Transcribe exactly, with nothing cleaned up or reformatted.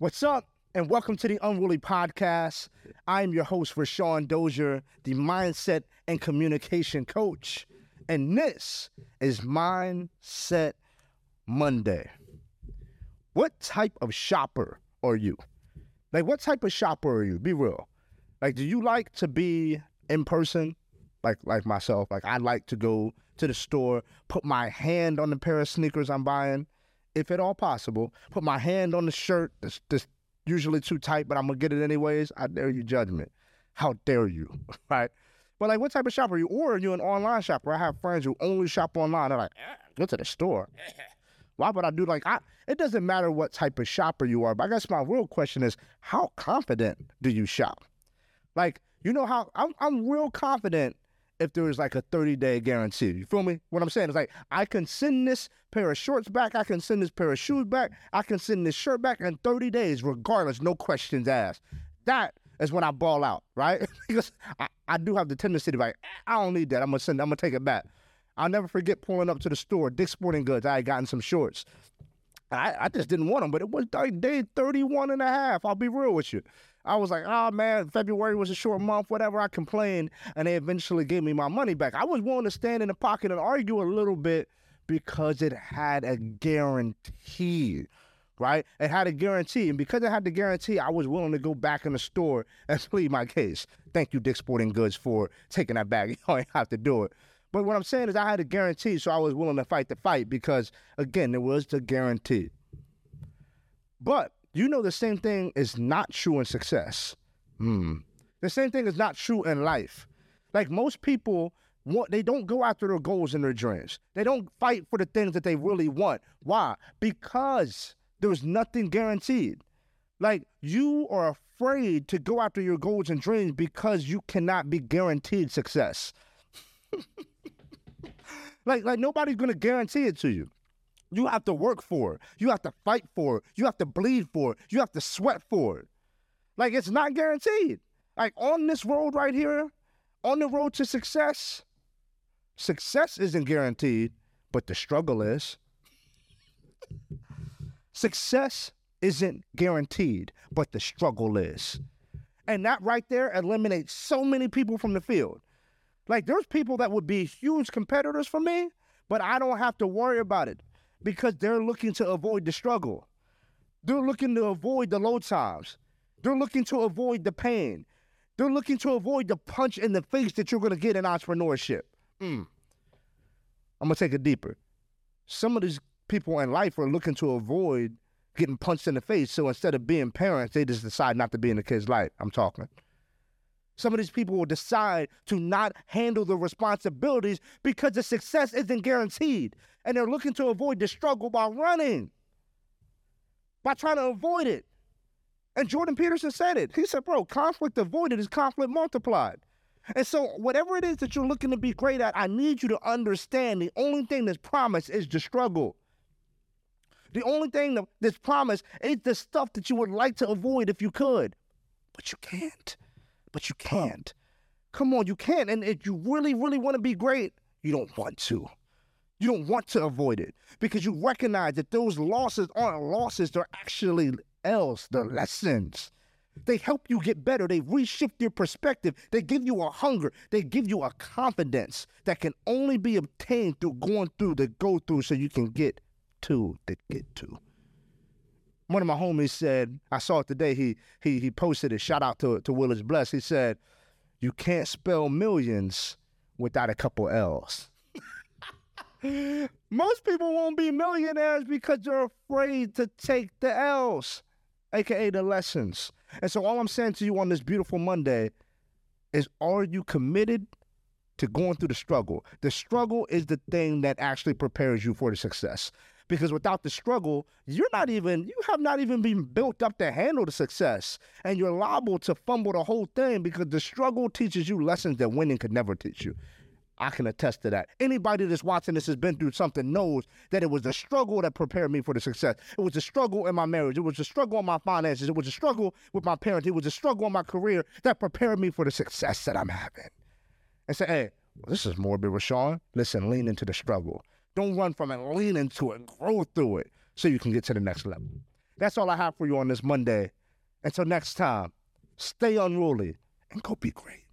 What's up? And welcome to the Unruly Podcast. I am your host, Rousawn Dozier, the mindset and communication coach. And this is Mindset Monday. What type of shopper are you? Like, what type of shopper are you? Be real. Like, do you like to be in person? Like, like myself. Like, I like to go to the store, put my hand on the pair of sneakers I'm buying, if at all possible. Put my hand on the shirt that's, that's usually too tight, but I'm going to get it anyways. I dare you judgment. How dare you, right? But, like, what type of shopper are you? Or are you an online shopper? I have friends who only shop online. They're like, go to the store. Why would I do like I? It doesn't matter what type of shopper you are, but I guess my real question is, how confident do you shop? Like, you know how I'm, I'm real confident if there was like a thirty-day guarantee. You feel me? What I'm saying is, like, I can send this pair of shorts back. I can send this pair of shoes back. I can send this shirt back in thirty days, regardless, no questions asked. That is when I ball out, right? Because I, I do have the tendency to be like, I don't need that. I'm going to send I'm going to take it back. I'll never forget pulling up to the store, Dick's Sporting Goods. I had gotten some shorts. I, I just didn't want them, but it was like day thirty-one and a half. I'll be real with you. I was like, oh, man, February was a short month, whatever. I complained, and they eventually gave me my money back. I was willing to stand in the pocket and argue a little bit because it had a guarantee, right? It had a guarantee, and because it had the guarantee, I was willing to go back in the store and plead my case. Thank you, Dick's Sporting Goods, for taking that back. You don't have to do it. But what I'm saying is, I had a guarantee, so I was willing to fight the fight because, again, there was the guarantee. But you know the same thing is not true in success. Mm. The same thing is not true in life. Like, most people, want, they don't go after their goals and their dreams. They don't fight for the things that they really want. Why? Because there's nothing guaranteed. Like, you are afraid to go after your goals and dreams because you cannot be guaranteed success. like, like, nobody's going to guarantee it to you. You have to work for it. You have to fight for it. You have to bleed for it. You have to sweat for it. Like, it's not guaranteed. Like, on this road right here, on the road to success, success isn't guaranteed, but the struggle is. Success isn't guaranteed, but the struggle is. And that right there eliminates so many people from the field. Like, there's people that would be huge competitors for me, but I don't have to worry about it. Because they're looking to avoid the struggle. They're looking to avoid the low times. They're looking to avoid the pain. They're looking to avoid the punch in the face that you're going to get in entrepreneurship. Mm. I'm going to take it deeper. Some of these people in life are looking to avoid getting punched in the face. So instead of being parents, they just decide not to be in the kid's life. I'm talking. Some of these people will decide to not handle the responsibilities because the success isn't guaranteed. And they're looking to avoid the struggle by running, by trying to avoid it. And Jordan Peterson said it. He said, bro, conflict avoided is conflict multiplied. And so whatever it is that you're looking to be great at, I need you to understand the only thing that's promised is the struggle. The only thing that's promised is the stuff that you would like to avoid if you could. But you can't. But you can't. Come on, you can't. And if you really, really want to be great, you don't want to. You don't want to avoid it because you recognize that those losses aren't losses. They're actually L's, they're lessons. They help you get better. They reshift your perspective. They give you a hunger. They give you a confidence that can only be obtained through going through the go through so you can get to the get to. One of my homies said, I saw it today, he he he posted it, shout out to, to Will is Blessed. He said, you can't spell millions without a couple L's. Most people won't be millionaires because they're afraid to take the L's, a k a the lessons. And so all I'm saying to you on this beautiful Monday is, are you committed to going through the struggle? The struggle is the thing that actually prepares you for the success. Because without the struggle, you're not even, you have not even been built up to handle the success. And you're liable to fumble the whole thing because the struggle teaches you lessons that winning could never teach you. I can attest to that. Anybody that's watching this has been through something knows that it was the struggle that prepared me for the success. It was the struggle in my marriage. It was the struggle in my finances. It was the struggle with my parents. It was the struggle in my career that prepared me for the success that I'm having. And say, hey, well, this is morbid, Rousawn. Listen, lean into the struggle. Don't run from it. Lean into it. Grow through it so you can get to the next level. That's all I have for you on this Monday. Until next time, stay unruly and go be great.